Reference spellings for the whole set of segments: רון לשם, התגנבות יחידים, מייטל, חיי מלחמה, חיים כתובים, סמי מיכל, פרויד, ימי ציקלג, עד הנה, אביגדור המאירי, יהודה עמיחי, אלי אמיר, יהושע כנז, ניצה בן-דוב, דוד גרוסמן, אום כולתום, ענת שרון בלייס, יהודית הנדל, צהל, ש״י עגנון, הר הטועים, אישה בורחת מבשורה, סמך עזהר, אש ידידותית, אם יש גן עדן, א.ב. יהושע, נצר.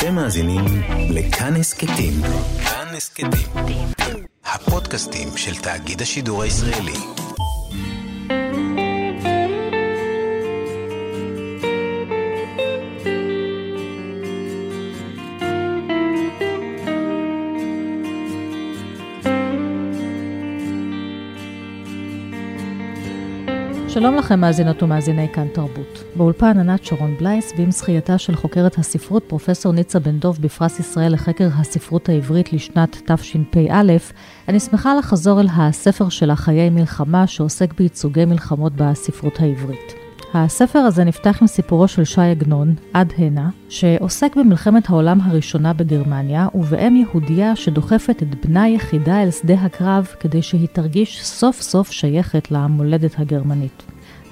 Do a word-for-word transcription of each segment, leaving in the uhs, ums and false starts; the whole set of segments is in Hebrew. אתם מאזינים לכאן הסכתים. כאן הסכתים. הפודקאסטים של תאגיד השידור הישראלי. שלום לכם מאזינות ומאזיני כאן תרבות. באולפן ענת שרון בלייס ועם זכייתה של חוקרת הספרות פרופסור ניצה בן-דוב בפרס ישראל לחקר הספרות העברית לשנת תשפ"א, אני שמחה לחזור אל הספר שלה חיי מלחמה שעוסק בייצוגי מלחמות בספרות העברית. הספר הזה נפתח עם סיפורו של ש"י עגנון, עד הנה, שעוסק במלחמת העולם הראשונה בגרמניה, ובאם יהודיה שדוחפת את בנה יחידה אל שדה הקרב כדי שהיא תרגיש סוף סוף שייכת למולדת הגרמנית.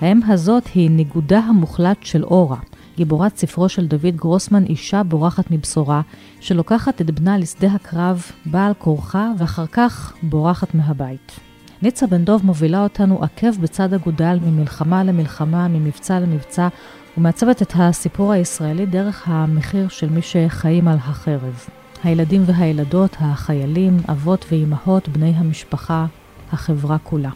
האם הזאת היא ניגודה המוחלט של אורה, גיבורת ספרו של דוד גרוסמן אישה בורחת מבשורה, שלוקחת את בנה לשדה הקרב בעל כורחה ואחר כך בורחת מהבית. ניצה בן-דוב מובילה אותנו עקב בצד אגודל ממלחמה למלחמה, ממבצע למבצע, ומעצבת את הסיפור הישראלי דרך המחיר של מי שחיים על החרב. הילדים והילדות, החיילים, אבות ואימהות, בני המשפחה, החברה כולה.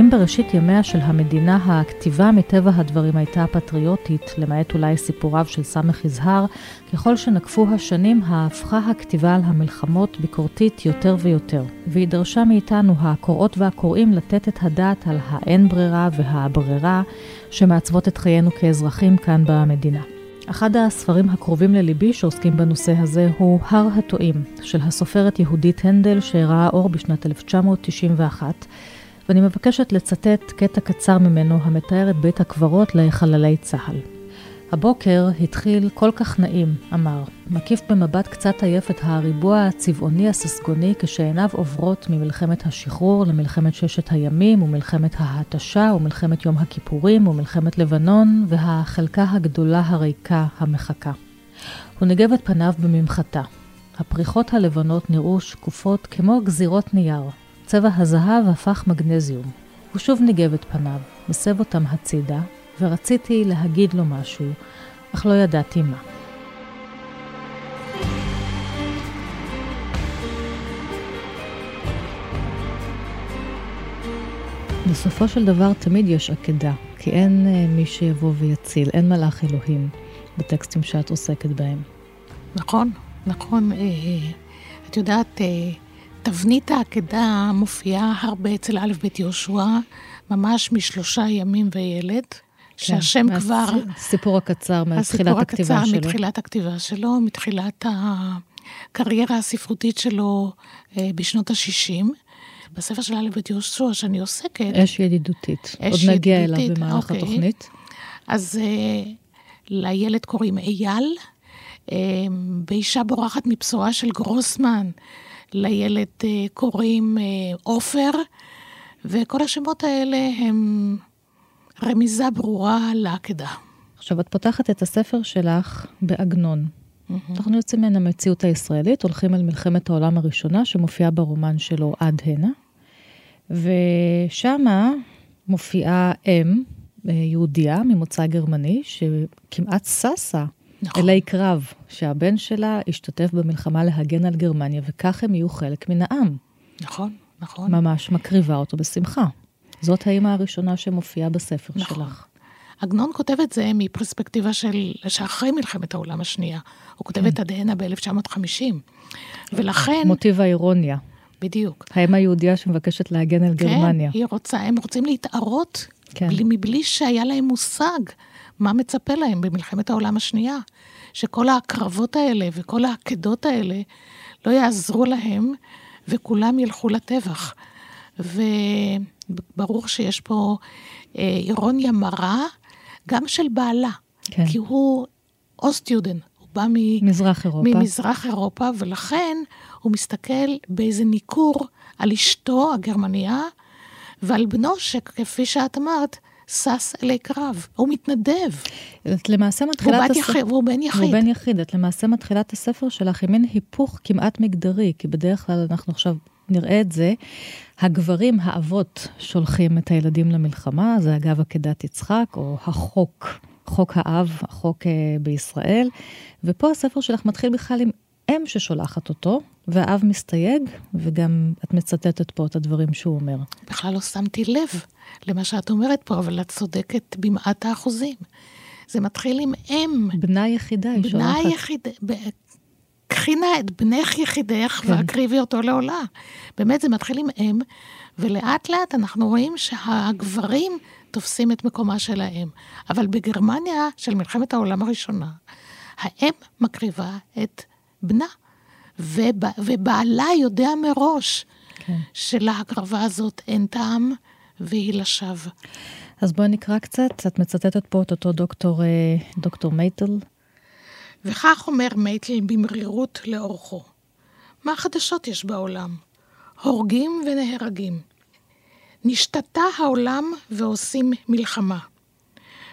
אם בראשית ימיה של המדינה הכתיבה מטבע הדברים הייתה פטריוטית, למעט אולי סיפוריו של סמך עזהר, ככל שנקפו השנים הפכה הכתיבה על המלחמות ביקורתית יותר ויותר, והיא דרשה מאיתנו הקוראות והקוראים לתת את הדעת על האין ברירה והברירה שמעצבות את חיינו כאזרחים כאן במדינה. אחד הספרים הקרובים לליבי שעוסקים בנושא הזה הוא הר הטועים של הסופרת יהודית הנדל שראה אור בשנת אלף תשע מאות תשעים ואחת, ואני מבקשת לצטט קטע קצר ממנו המתאר את בית הקברות לחללי צהל. הבוקר התחיל כל כך נעים, אמר, מקיף במבט קצת עייף את הריבוע הצבעוני הססגוני כשעיניו עוברות ממלחמת השחרור למלחמת ששת הימים ומלחמת ההתשה ומלחמת יום הכיפורים ומלחמת לבנון והחלקה הגדולה הריקה המחכה. הוא נגב את פניו בממחתה. הפריחות הלבנות נראו שקופות כמו גזירות נייר. צבע הזהב הפך מגנזיום. הוא שוב ניגב את פניו, מסב אותם הצידה, ורציתי להגיד לו משהו, אך לא ידעתי מה. בסופו של דבר תמיד יש עקדה, כי אין מי שיבוא ויציל, אין מלאך אלוהים בטקסטים שאת עוסקת בהם. נכון, נכון. את יודעת... תבנית העקדה מופיעה הרבה אצל א' ב' יהושע, ממש משלושה ימים וילד, שהשם כבר... סיפור הקצר מתחילת הכתיבה שלו. הסיפור הקצר מתחילת הכתיבה שלו, מתחילת הקריירה הספרותית שלו בשנות ה-שישים. בספר של א' ב' יהושע שאני עוסקת... אש ידידותית. עוד נגיע אליו במערך התוכנית. אז לילד קוראים אייל, באישה בורחת מבשורה של גרוסמן, לילד קוראים אופר, וכל השמות האלה הם רמיזה ברורה לעקדה. עכשיו, את פותחת את הספר שלך בעגנון. אנחנו יוצאים מן המציאות הישראלית, הולכים אל מלחמת העולם הראשונה, שמופיעה ברומן שלו עד הנה, ושמה מופיעה אם, יהודיה ממוצא גרמני, שכמעט ססה, אלי קרב, שהבן שלה השתתף במלחמה להגן על גרמניה, וכך הם יהיו חלק מן העם. נכון, נכון. ממש מקריבה אותו בשמחה. זאת האמא הראשונה שמופיעה בספר נכון. שלך. עגנון כותב את זה מפרספקטיבה של שאחרי מלחמת העולם השנייה. הוא כותב את עד הנה ב-אלף תשע מאות חמישים. ולכן... מוטיב האירוניה. בדיוק. האמא היהודיה שמבקשת להגן על כן, גרמניה. כן, היא רוצה, הם רוצים להתארות כן. בלי, מבלי שהיה להם מושג... מה מצפה להם במלחמת העולם השנייה? שכל הקרבות האלה וכל העקדות האלה לא יעזרו להם, וכולם ילכו לטבח. וברור שיש פה אירוניה מרה, גם של בעלה, כן. כי הוא אוסטיודן, הוא בא ממזרח אירופה. ממזרח אירופה, ולכן הוא מסתכל באיזה ניכור על אשתו הגרמניה, ועל בנו שכפי שאת אמרת, סס אלי קרב, הוא מתנדב. את למעשה מתחילת הספר... הוא בן יחיד. הוא בן יחיד. את למעשה מתחילת הספר שלך עם מין היפוך כמעט מגדרי, כי בדרך כלל אנחנו עכשיו נראה את זה, הגברים, האבות, שולחים את הילדים למלחמה, זה אגב עקדת יצחק, או החוק חוק האב, החוק בישראל, ופה הספר שלך מתחיל בכלל עם אם ששולחת אותו, והאב מסתייג, וגם את מצטטת פה את הדברים שהוא אומר. בכלל לא שמתי לב למה שאת אומרת פה, אבל את צודקת במעט האחוזים. זה מתחיל עם אם. בנה יחידה היא שולחת. בנה יחידה, קחינה את בנך יחידך, כן. והקריבי אותו לעולה. באמת זה מתחיל עם אם, ולאט לאט אנחנו רואים שהגברים תופסים את מקומה של האם. אבל בגרמניה של מלחמת העולם הראשונה, האם מקריבה את בנה, ובע... ובעלה יודע מראש, כן. שלהקרבה הזאת אין טעם, והיא לשב. אז בואו נקרא קצת, את מצטטת פה את אותו דוקטור, דוקטור מייטל. וכך אומר מייטל במרירות לאורחו. מה החדשות יש בעולם? הורגים ונהרגים. נשתתה העולם ועושים מלחמה.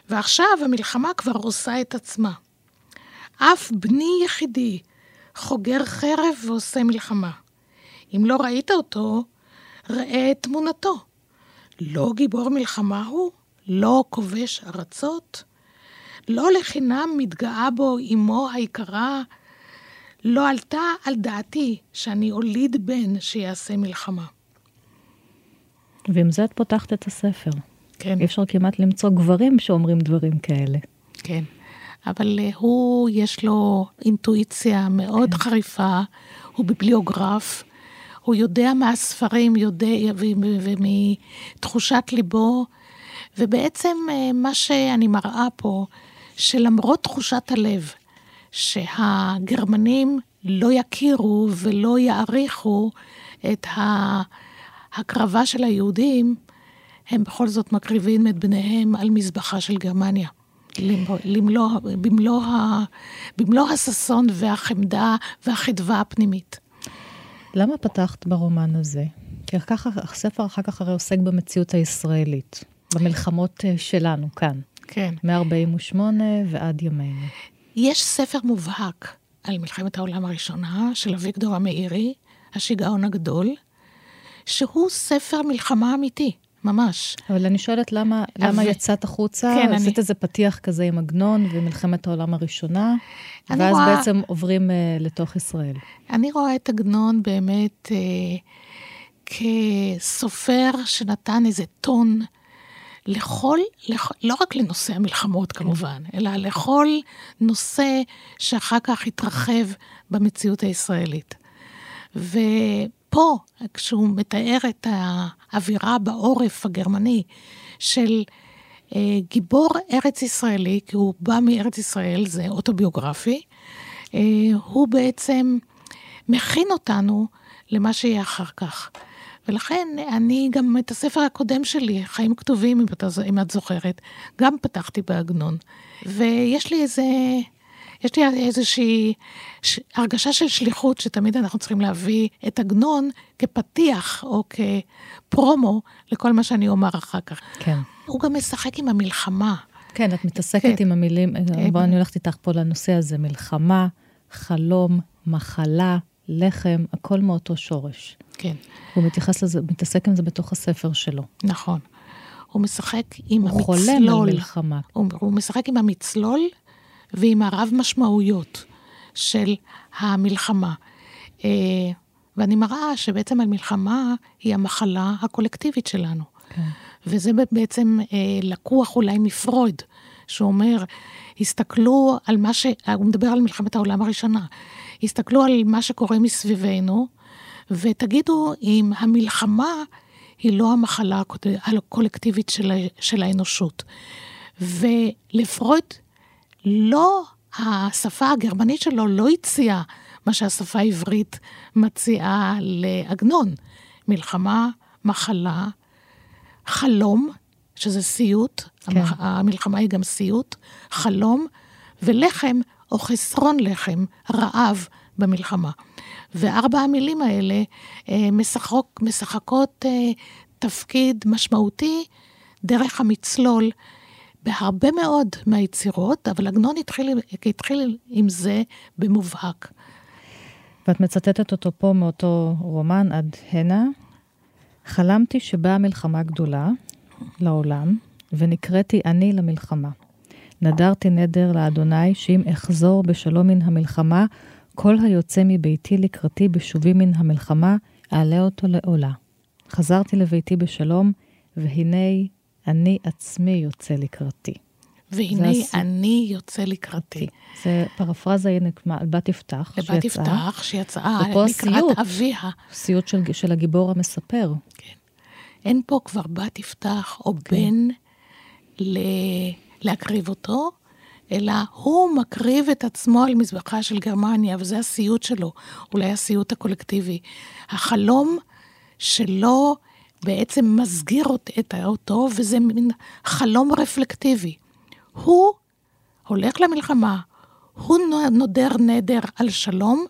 ועכשיו המלחמה כבר עושה את עצמה. אף בני יחידי חוגר חרב ועושה מלחמה. אם לא ראית אותו, ראה את תמונתו. לא גיבור מלחמה הוא, לא כובש ארצות, לא לחינם מתגאה בו אמו היקרה, לא עלתה על דעתי שאני אוליד בן שיעשה מלחמה. ועם זה את פותחת את הספר. כן. אי אפשר כמעט למצוא גברים שאומרים דברים כאלה. כן. אבל הוא, יש לו אינטואיציה מאוד, כן. חריפה, הוא ביבליוגרף, הוא יודע מהספרים, יודע, ומתחושת ליבו, ובעצם מה שאני מראה פה, שלמרות תחושת הלב, שהגרמנים לא יכירו ולא יעריכו את ההקרבה של היהודים, הם בכל זאת מקריבים את בניהם על מזבחה של גרמניה. למלוא, במלוא, במלוא הססון והחמדה והחדווה הפנימית. למה פתחת ברומן הזה? כי ככה, הספר אחר כך הרי עוסק במציאות הישראלית, במלחמות שלנו כאן. כן. מ-ארבעים ושמונה ועד ימינו. יש ספר מובהק על מלחמת העולם הראשונה של אביגדור המאירי, השיגעון הגדול, שהוא ספר מלחמה אמיתי. ממש. אבל אני שואלת למה, למה יצאת החוצה, כן, עשית אני... איזה פתיח כזה עם עגנון ומלחמת העולם הראשונה, ואז רואה... בעצם עוברים uh, לתוך ישראל. אני רואה את עגנון באמת uh, כסופר שנתן איזה טון לכל, לכ... לא רק לנושא המלחמות כמובן, אלא לכל נושא שאחר כך התרחב במציאות הישראלית. ו... פה, כשהוא מתאר את האווירה בעורף הגרמני של אה, גיבור ארץ ישראלי, כי הוא בא מארץ ישראל, זה אוטוביוגרפי, אה, הוא בעצם מכין אותנו למה שיהיה אחר כך. ולכן אני גם את הספר הקודם שלי, חיים כתובים, אם את, אם את זוכרת, גם פתחתי בעגנון. ויש לי איזה... יש לי איזושהי הרגשה של שליחות, שתמיד אנחנו צריכים להביא את עגנון כפתיח או כפרומו לכל מה שאני אומר אחר כך. כן. הוא גם משחק עם המלחמה. כן, את מתעסקת, כן. עם המילים, בואו אני הולכת איתך פה לנושא הזה, מלחמה, חלום, מחלה, לחם, הכל מאותו שורש. כן. הוא מתייחס לזה, מתעסק עם זה בתוך הספר שלו. נכון. הוא משחק עם הוא המצלול. הוא חולם על מלחמה. הוא, הוא משחק עם המצלול, ועם הרב משמעויות של המלחמה. ואני מראה שבעצם המלחמה היא המחלה הקולקטיבית שלנו. כן. וזה בעצם לקוח אולי מפרויד, שאומר, הסתכלו על מה ש... הוא מדבר על מלחמת העולם הראשונה. הסתכלו על מה שקורה מסביבנו, ותגידו אם המלחמה היא לא המחלה הקולקטיבית של, של האנושות. ולפרויד, לא, השפה הגרמנית שלו לא הציעה מה שהשפה העברית מציעה לעגנון. מלחמה, מחלה, חלום, שזה סיוט, כן. המלחמה היא גם סיוט, חלום, ולחם או חסרון לחם, רעב במלחמה. וארבע המילים האלה משחק, משחקות תפקיד משמעותי דרך המצלול, בהרבה מאוד מהיצירות, אבל עגנון התחיל, התחיל עם זה במובהק. ואת מצטטת אותו פה מאותו רומן, עד הנה. חלמתי שבאה מלחמה גדולה לעולם, ונקראתי אני למלחמה. נדרתי נדר לאדוני, שאם אחזור בשלום מן המלחמה, כל היוצא מביתי לקראתי בשובי מן המלחמה, אעלה אותו לעולה. חזרתי לביתי בשלום, והנה אני עצמי יוצא לקראתי. והנה אני יוצא לקראתי. זה פרפרזה לבת יפתח, לבת יפתח שיצאה לקראת אביה. סיוט של הגיבור המספר. כן. אין פה כבר בת יפתח או בן להקריב אותו, אלא הוא מקריב את עצמו על מזבחה של גרמניה, וזה הסיוט שלו, אולי הסיוט הקולקטיבי. החלום שלו בעצם מסגיר אותו, וזה מין חלום רפלקטיבי. הוא הולך למלחמה, הוא נודר נדר על שלום,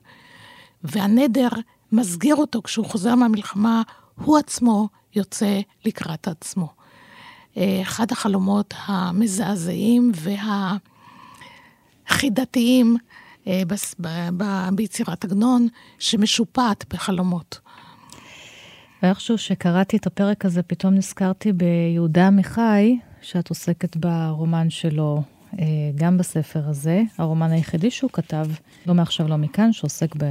והנדר מסגיר אותו כשהוא חוזר מהמלחמה, הוא עצמו יוצא לקראת עצמו. אחד החלומות המזעזעים והחידתיים ביצירת עגנון, שמשופעת בחלומות. ואיכשהו שקראתי את הפרק הזה, פתאום נזכרתי ביהודה עמיחי, שאת עוסקת ברומן שלו, גם בספר הזה, הרומן היחידי שהוא כתב, לא מעכשיו לא מכאן, שעוסק ב,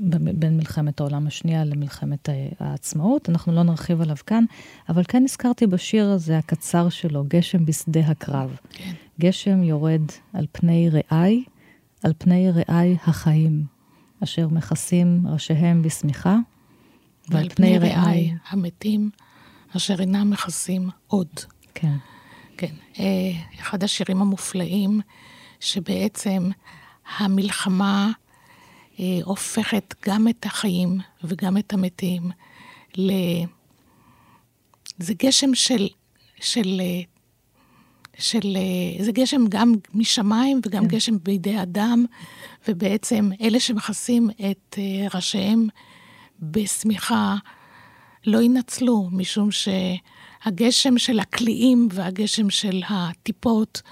ב, בין מלחמת העולם השנייה למלחמת העצמאות, אנחנו לא נרחיב עליו כאן, אבל כן נזכרתי בשיר הזה הקצר שלו, גשם בשדה הקרב. כן. גשם יורד על פני ראי, על פני ראי החיים, אשר מכסים ראשיהם בשמיכה, ועל פני ראי המתים, אשר אינם מכסים עוד. כן. כן, אחד השירים המופלאים, שבעצם המלחמה הופכת גם את החיים וגם את המתים, זה גשם של, של, של, זה גשם גם משמיים וגם גשם בידי אדם, ובעצם אלה שמכסים את ראשיהם בשמיכה לא ינצלו, משום ש... הגשם של הקליעים והגשם של הטיפות,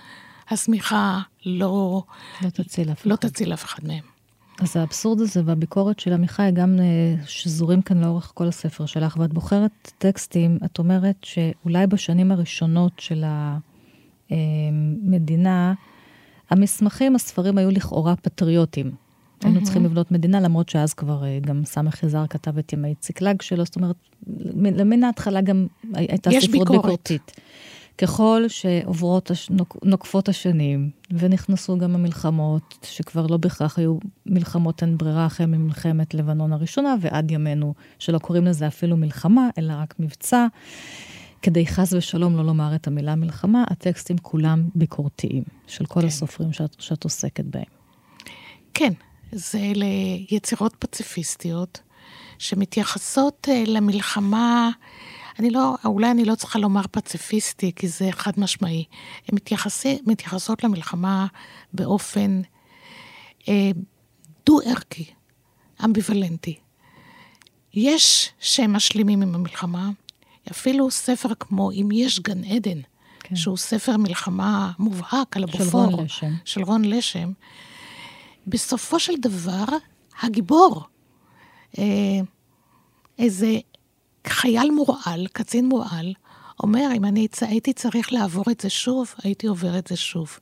השמיכה לא, לא תציל אף לא אחד. אחד מהם. אז האבסורד הזה והביקורת של עמיחי, גם שזורים כאן לאורך כל הספר שלך, ואת בוחרת טקסטים, את אומרת שאולי בשנים הראשונות של המדינה, המסמכים, הספרים היו לכאורה פטריוטים. היינו צריכים לבנות מדינה, למרות שאז כבר גם סמך עזהר כתב את ימי ציקלג שלו, זאת אומרת, למן ההתחלה גם הייתה ספרות ביקורתית. ככל שעוברות, נוקפות השנים, ונכנסו גם המלחמות, שכבר לא בהכרח היו מלחמות אין ברירה, אחרי מלחמת לבנון הראשונה, ועד ימינו, שלא קוראים לזה אפילו מלחמה, אלא רק מבצע, כדי חס ושלום לא לומר את המילה מלחמה, הטקסטים כולם ביקורתיים, של כל הסופרים שאת עוסקת בהם. כן. זה ליצירות פציפיסטיות שמתייחסות למלחמה, אני לא, אולי אני לא צריכה לומר פציפיסטי, כי זה חד משמעי. הן מתייחסות למלחמה באופן אה, דו-ערכי, אמביוולנטי. יש שהם משלימים עם המלחמה, אפילו ספר כמו אם יש גן עדן, כן. שהוא ספר מלחמה מובהק על הבופור, של רון לשם. של רון לשם בסופו של דבר, הגיבור, איזה חייל מורעל, קצין מורעל, אומר, אם אני הייתי צריך לעבור את זה שוב, הייתי עובר את זה שוב.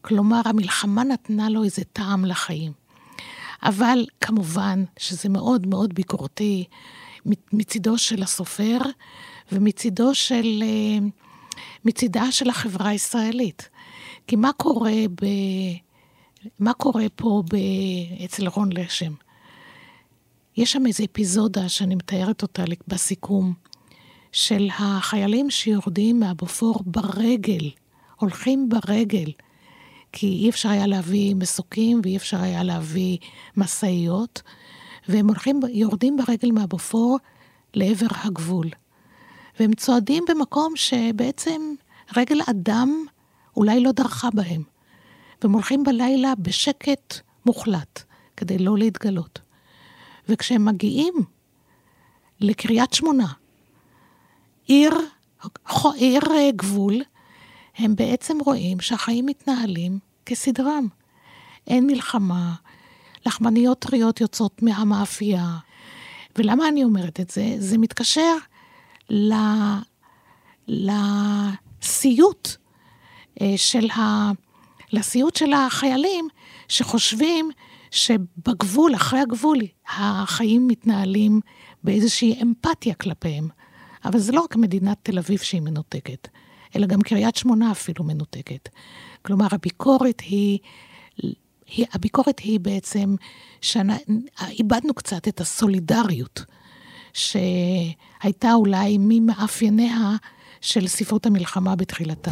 כלומר, המלחמה נתנה לו איזה טעם לחיים. אבל כמובן שזה מאוד מאוד ביקורתי, מצידו של הסופר, ומצידו של, מצידה של החברה הישראלית. כי מה קורה ב... מה קורה פה אצל רון לשם? יש שם איזו אפיזודה שאני מתארת אותה בסיכום, של החיילים שיורדים מהבופור ברגל, הולכים ברגל, כי אי אפשר היה להביא מסוקים, ואי אפשר היה להביא מסעיות, והם הולכים, יורדים ברגל מהבופור לעבר הגבול. והם צועדים במקום שבעצם רגל אדם אולי לא דרכה בהם. והם הולכים בלילה בשקט מוחלט, כדי לא להתגלות. וכשהם מגיעים לקריית שמונה, עיר, עיר גבול, הם בעצם רואים שהחיים מתנהלים כסדרם. אין מלחמה, לחמניות טריות יוצאות מהמאפייה. ולמה אני אומרת את זה? זה מתקשר ל... לסיוט של ה... לסיוט של החיילים שחושבים שבגבול, אחרי הגבול, החיים מתנהלים באיזושהי אמפתיה כלפיהם. אבל זה לא רק מדינת תל אביב שהיא מנותקת, אלא גם קריית שמונה אפילו מנותקת. כלומר, הביקורת היא, היא, הביקורת היא בעצם, שאיבדנו קצת את הסולידריות, שהייתה אולי ממאפייניה של ספרות המלחמה בתחילתה.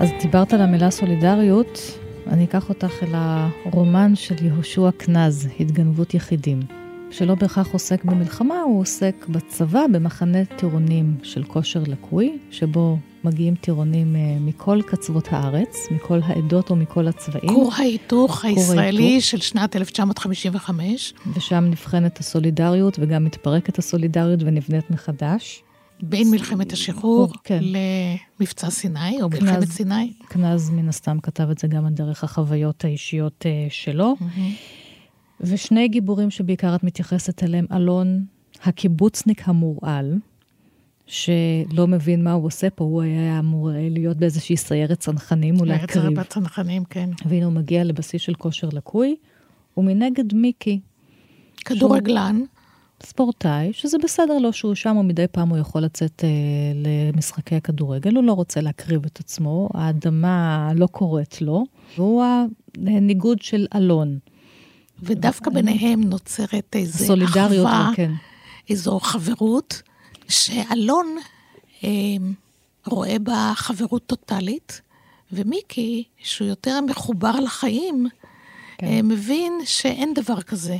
אז דיברת על המילה סולידריות, אני אקח אותך אל הרומן של יהושע כנז, התגנבות יחידים. שלא בהכרח עוסק במלחמה, הוא עוסק בצבא, במחנה טירונים של כושר לקוי, שבו מגיעים טירונים מכל קצוות הארץ, מכל העדות או מכל הצבעים. כור ההיתוך הישראלי של שנת אלף תשע מאות חמישים וחמש. ושם נבחנת הסולידריות וגם מתפרקת הסולידריות ונבנית מחדש. בין מלחמת השחרור למבצע סיני או מלחמת סיני. כנז מן הסתם כתב את זה גם על דרך החוויות האישיות שלו. ושני גיבורים שבעיקר את מתייחסת אליהם, אלון, הקיבוצניק המורעל, שלא מבין מה הוא עושה פה, הוא היה אמור להיות באיזושהי סיירת צנחנים, אולי קריב. סיירת צנחנים, כן. והנה הוא מגיע לבסיס של כושר לקוי, ומנגד מיקי. כדורגלן. ספורטאי, שזה בסדר לו שהוא שם, ומדי פעם הוא יכול לצאת אה, למשחקי הכדורגל, הוא לא רוצה להקריב את עצמו, האדמה לא קוראת לו, והוא הניגוד של אלון. ודווקא ביניהם נוצרת איזו אחווה, כן. איזו חברות, שאלון אה, רואה בה חברות טוטלית, ומיקי, שהוא יותר מחובר לחיים, כן. אה, מבין שאין דבר כזה.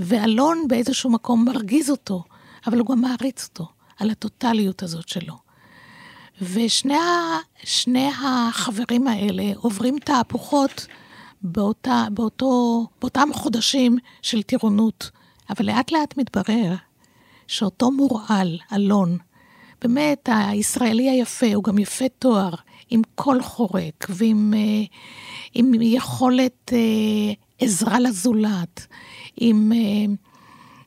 ואלון באיזשהו מקום מרגיז אותו, אבל הוא גם מעריץ אותו, על הטוטליות הזאת שלו. ושני החברים האלה עוברים תהפוכות באותה, באותו, באותם חודשים של טירונות, אבל לאט לאט מתברר שאותו מורעל, אלון, באמת הישראלי היפה, הוא גם יפה תואר, עם כל חורק ועם עם יכולת עזרה לזולת, עם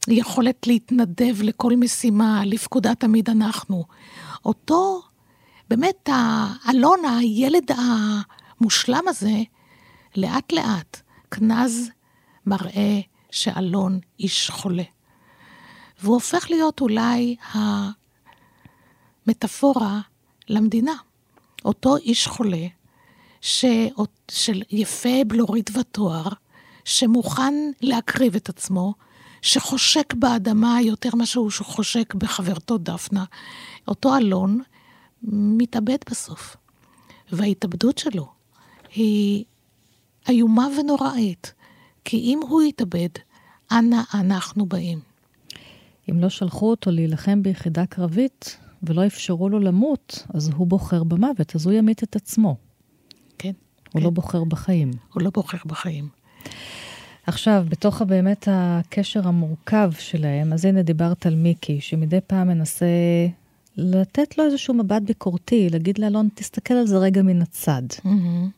יכולת להתנדב לכל משימה, לפקודה תמיד אנחנו. אותו, באמת, אלון, הילד המושלם הזה, לאט לאט, כנז מראה שאלון איש חולה. והוא הופך להיות אולי המטאפורה למדינה. אותו איש חולה, ש... של יפה בלורית ותואר, שמוכן להקריב את עצמו, שחושק באדמה יותר משהו שחושק בחברתו דפנה. אותו אלון מתאבד בסוף. וההתאבדות שלו היא איומה ונוראית, כי אם הוא יתאבד, אנה אנחנו באים. אם לא שלחו אותו להילחם ביחידה קרבית, ולא אפשרו לו למות, אז הוא בוחר במוות, אז הוא ימית את עצמו. כן. הוא כן. לא בוחר בחיים. הוא לא בוחר בחיים. עכשיו, בתוך באמת הקשר המורכב שלהם, אז הנה דיברת על מיקי, שמדי פעם מנסה לתת לו איזשהו מבט ביקורתי, להגיד לאלון, תסתכל על זה רגע מן הצד. Mm-hmm.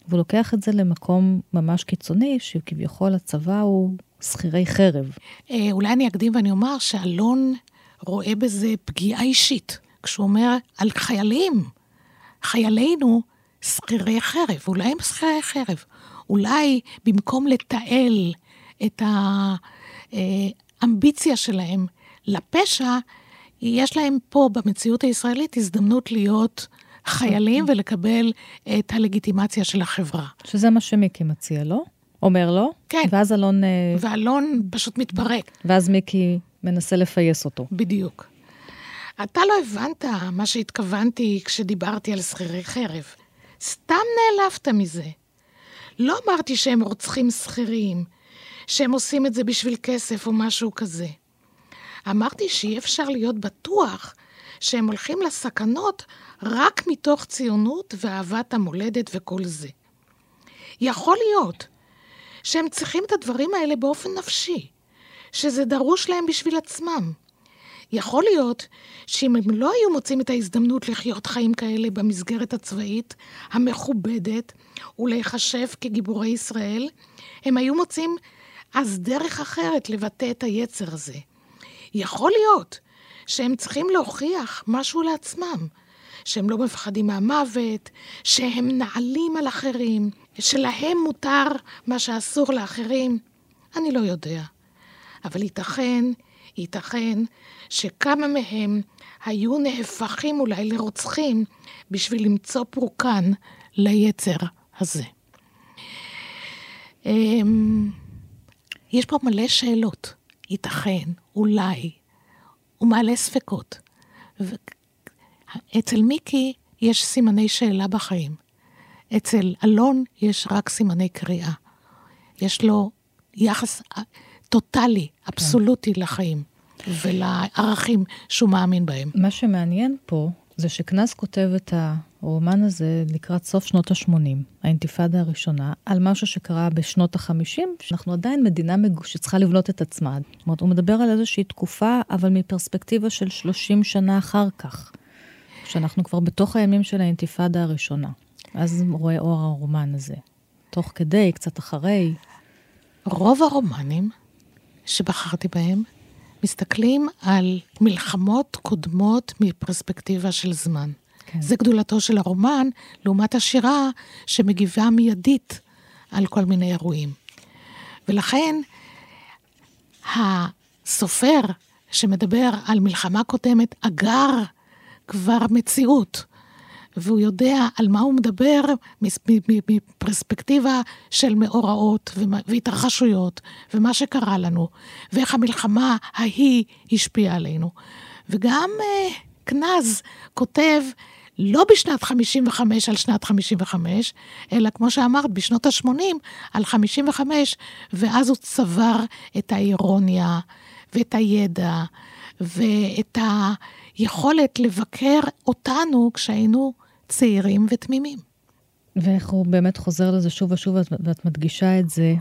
והוא לוקח את זה למקום ממש קיצוני, שכביכול הצבא הוא שכירי חרב. אה, אולי אני אקדים ואני אומר שאלון רואה בזה פגיעה אישית, כשהוא אומר על חיילים, חיילינו שכירי חרב, אולי הם שכירי חרב. אולי במקום לתעל את האמביציה שלהם לפשע, יש להם פה במציאות הישראלית הזדמנות להיות חיילים ולקבל את הלגיטימציה של החברה. שזה מה שמיקי מציע לו, אומר לו. כן. ואז אלון... ואלון פשוט מתברק. ואז מיקי מנסה לפייס אותו. בדיוק. אתה לא הבנת מה שהתכוונתי כשדיברתי על שכירי חרב. סתם נעלבת מזה. לא אמרתי שהם רוצחים שכירים, שהם עושים את זה בשביל כסף או משהו כזה. אמרתי שאי אפשר להיות בטוח שהם הולכים לסכנות רק מתוך ציונות ואהבת המולדת וכל זה. יכול להיות שהם צריכים את הדברים האלה באופן נפשי, שזה דרוש להם בשביל עצמם. יכול להיות שאם הם לא היו מוצאים את ההזדמנות לחיות חיים כאלה במסגרת הצבאית המכובדת ולהיחשב כגיבורי ישראל, הם היו מוצאים אז דרך אחרת לבטא את היצר הזה. יכול להיות שהם צריכים להוכיח משהו לעצמם, שהם לא מפחדים מהמוות, שהם נעלים על אחרים, שלהם מותר מה שאסור לאחרים. אני לא יודע. אבל ייתכן, ייתכן שכמה מהם היו נהפכים אולי לרוצחים בשביל למצוא פורקן ליצר הזה. יש פה מלא שאלות. ייתכן, אולי, ומעלה ספקות. אצל מיקי יש סימני שאלה בחיים. אצל אלון יש רק סימני קריאה. יש לו יחס טוטלי, אבסולוטי לחיים ולערכים שהוא מאמין בהם. מה שמעניין פה זה שכנס כותב את הרומן הזה לקראת סוף שנות ה-שמונים, האינתיפאדה הראשונה, על משהו שקרה בשנות ה-חמישים, שאנחנו עדיין מדינה שצריכה לבנות את עצמה. זאת אומרת, הוא מדבר על איזושהי תקופה, אבל מפרספקטיבה של שלושים שנה אחר כך, שאנחנו כבר בתוך הימים של האינתיפאדה הראשונה. אז רואה אור הרומן הזה. תוך כדי, קצת אחרי. רוב הרומנים שבחרתי בהם, מסתכלים על מלחמות קודמות מפרספקטיבה של זמן. כן. זה גדולתו של הרומן, לעומת השירה שמגיבה מיידית על כל מיני אירועים. ולכן, הסופר שמדבר על מלחמה קודמת, אגר כבר מציאות, והוא יודע על מה הוא מדבר מפרספקטיבה של מאורעות והתרחשויות, ומה שקרה לנו, ואיך המלחמה ההיא השפיעה עלינו. וגם כנז כותב לא בשנת חמישים וחמש על שנת חמישים וחמש, אלא כמו שאמרת, בשנות ה-שמונים על חמישים וחמש, ואז הוא צבר את האירוניה, ואת הידע, ואת היכולת לבקר אותנו כשהיינו צעירים ותמימים. ואיך הוא באמת חוזר לזה שוב ושוב, ואת מדגישה את זה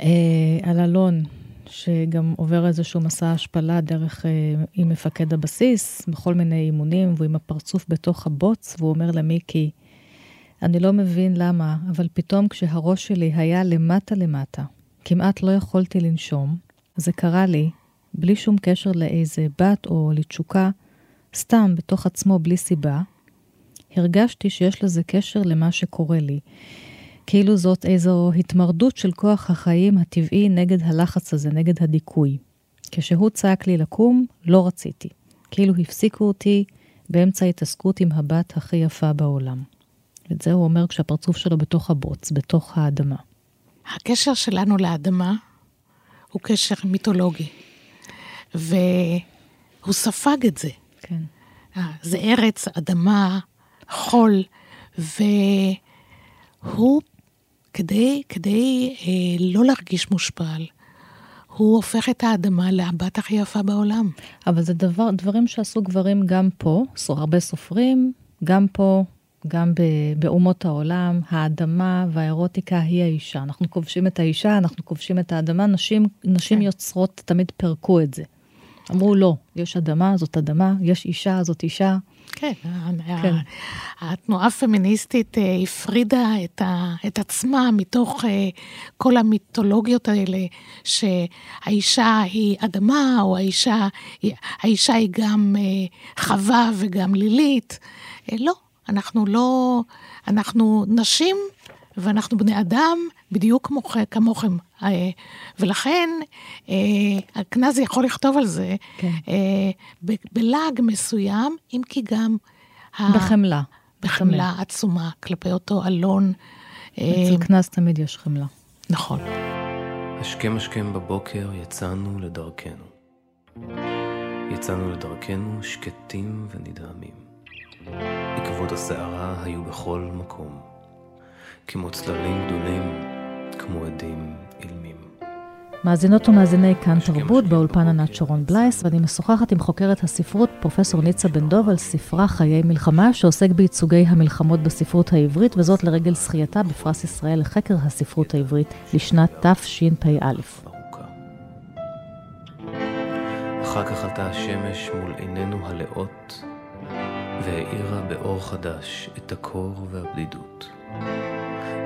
אה, על אלון, שגם עובר איזשהו מסע השפלה דרך אה, עם מפקד הבסיס, בכל מיני אימונים, והוא עם הפרצוף בתוך הבוץ, והוא אומר למיקי, אני לא מבין למה, אבל פתאום כשהראש שלי היה למטה למטה, כמעט לא יכולתי לנשום, זה קרה לי, בלי שום קשר לאיזה בת או לתשוקה, סתם בתוך עצמו בלי סיבה, הרגשתי שיש לזה קשר למה שקורה לי. כאילו זאת איזו התמרדות של כוח החיים הטבעי נגד הלחץ הזה, נגד הדיכוי. כשהוא צעק לי לקום, לא רציתי. כאילו הפסיקו אותי באמצע התעסקות עם הבת הכי יפה בעולם. ואת זה הוא אומר כשהפרצוף שלו בתוך הבוץ, בתוך האדמה. הקשר שלנו לאדמה הוא קשר מיתולוגי. והוא ספג את זה. כן. זה ארץ, אדמה, חול, והוא, כדי, כדי אה, לא להרגיש מושפל, הוא הופך את האדמה לבת הכי יפה בעולם. אבל זה דבר, דברים שעשו גברים גם פה, הרבה סופרים, גם פה, גם ב, באומות העולם, האדמה והאירוטיקה היא האישה. אנחנו כובשים את האישה, אנחנו כובשים את האדמה, נשים, נשים כן. יוצרות תמיד פרקו את זה. אמרו לא, יש אדמה, זאת אדמה, יש אישה, זאת אישה. כן, כן. התנועה הפמיניסטית הפרידה את, ה, את עצמה מתוך כל המיתולוגיות האלה, שהאישה היא אדמה, או האישה, האישה היא גם חווה וגם לילית. לא, אנחנו לא, אנחנו נשים ואנחנו בני אדם בדיוק כמוכם. ולכן, הכנז יכול לכתוב על זה, בלאג מסוים, אם כי גם בחמלה. בחמלה עצומה, כלפי אותו אלון. אצל כנז תמיד יש חמלה. נכון. השכם השכם בבוקר יצאנו לדרכנו. יצאנו לדרכנו שקטים ונדהמים. עקבות הסערה היו בכל מקום. כמו צללים גדולים, כמו עדים אילמים. מאזינות ומאזיני כאן תרבות, באולפן ענת שרון בלייס, ואני משוחחת עם חוקרת הספרות פרופסור ניצה בן-דוב על ספרה חיי מלחמה, שעוסק בייצוגי המלחמות בספרות העברית, וזאת לרגל זכייתה בפרס ישראל לחקר הספרות העברית לשנת תשפ"א. אחר כך עלתה השמש מול עינינו הלאות והאירה באור חדש את הקור והבדידות.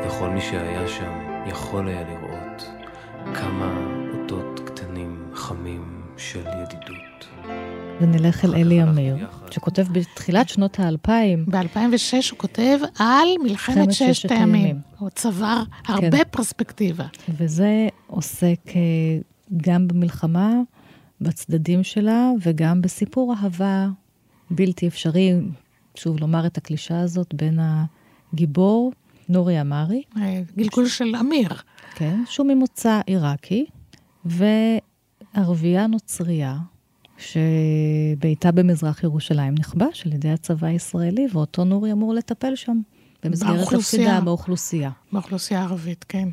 וכל מי שהיה שם יכול היה לראות כמה אותות קטנים חמים של ידידות. ונלך אל אלי אמיר, שכותב בתחילת שנות האלפיים. ב-אלפיים ושש הוא כותב על מלחמת ששת הימים. הוא צבר הרבה פרספקטיבה. וזה עוסק גם במלחמה, בצדדים שלה, וגם בסיפור אהבה בלתי אפשרי, שוב לומר את הקלישה הזאת, בין הגיבור, נורי אמארי. גלגול של אמיר. כן, שהוא ממוצא עיראקי, וערבייה נוצריה, שביתה במזרח ירושלים נכבש על ידי הצבא הישראלי, ואותו נורי אמור לטפל שם, במסגרת הפסידה, באוכלוסייה. באוכלוסייה ערבית, כן.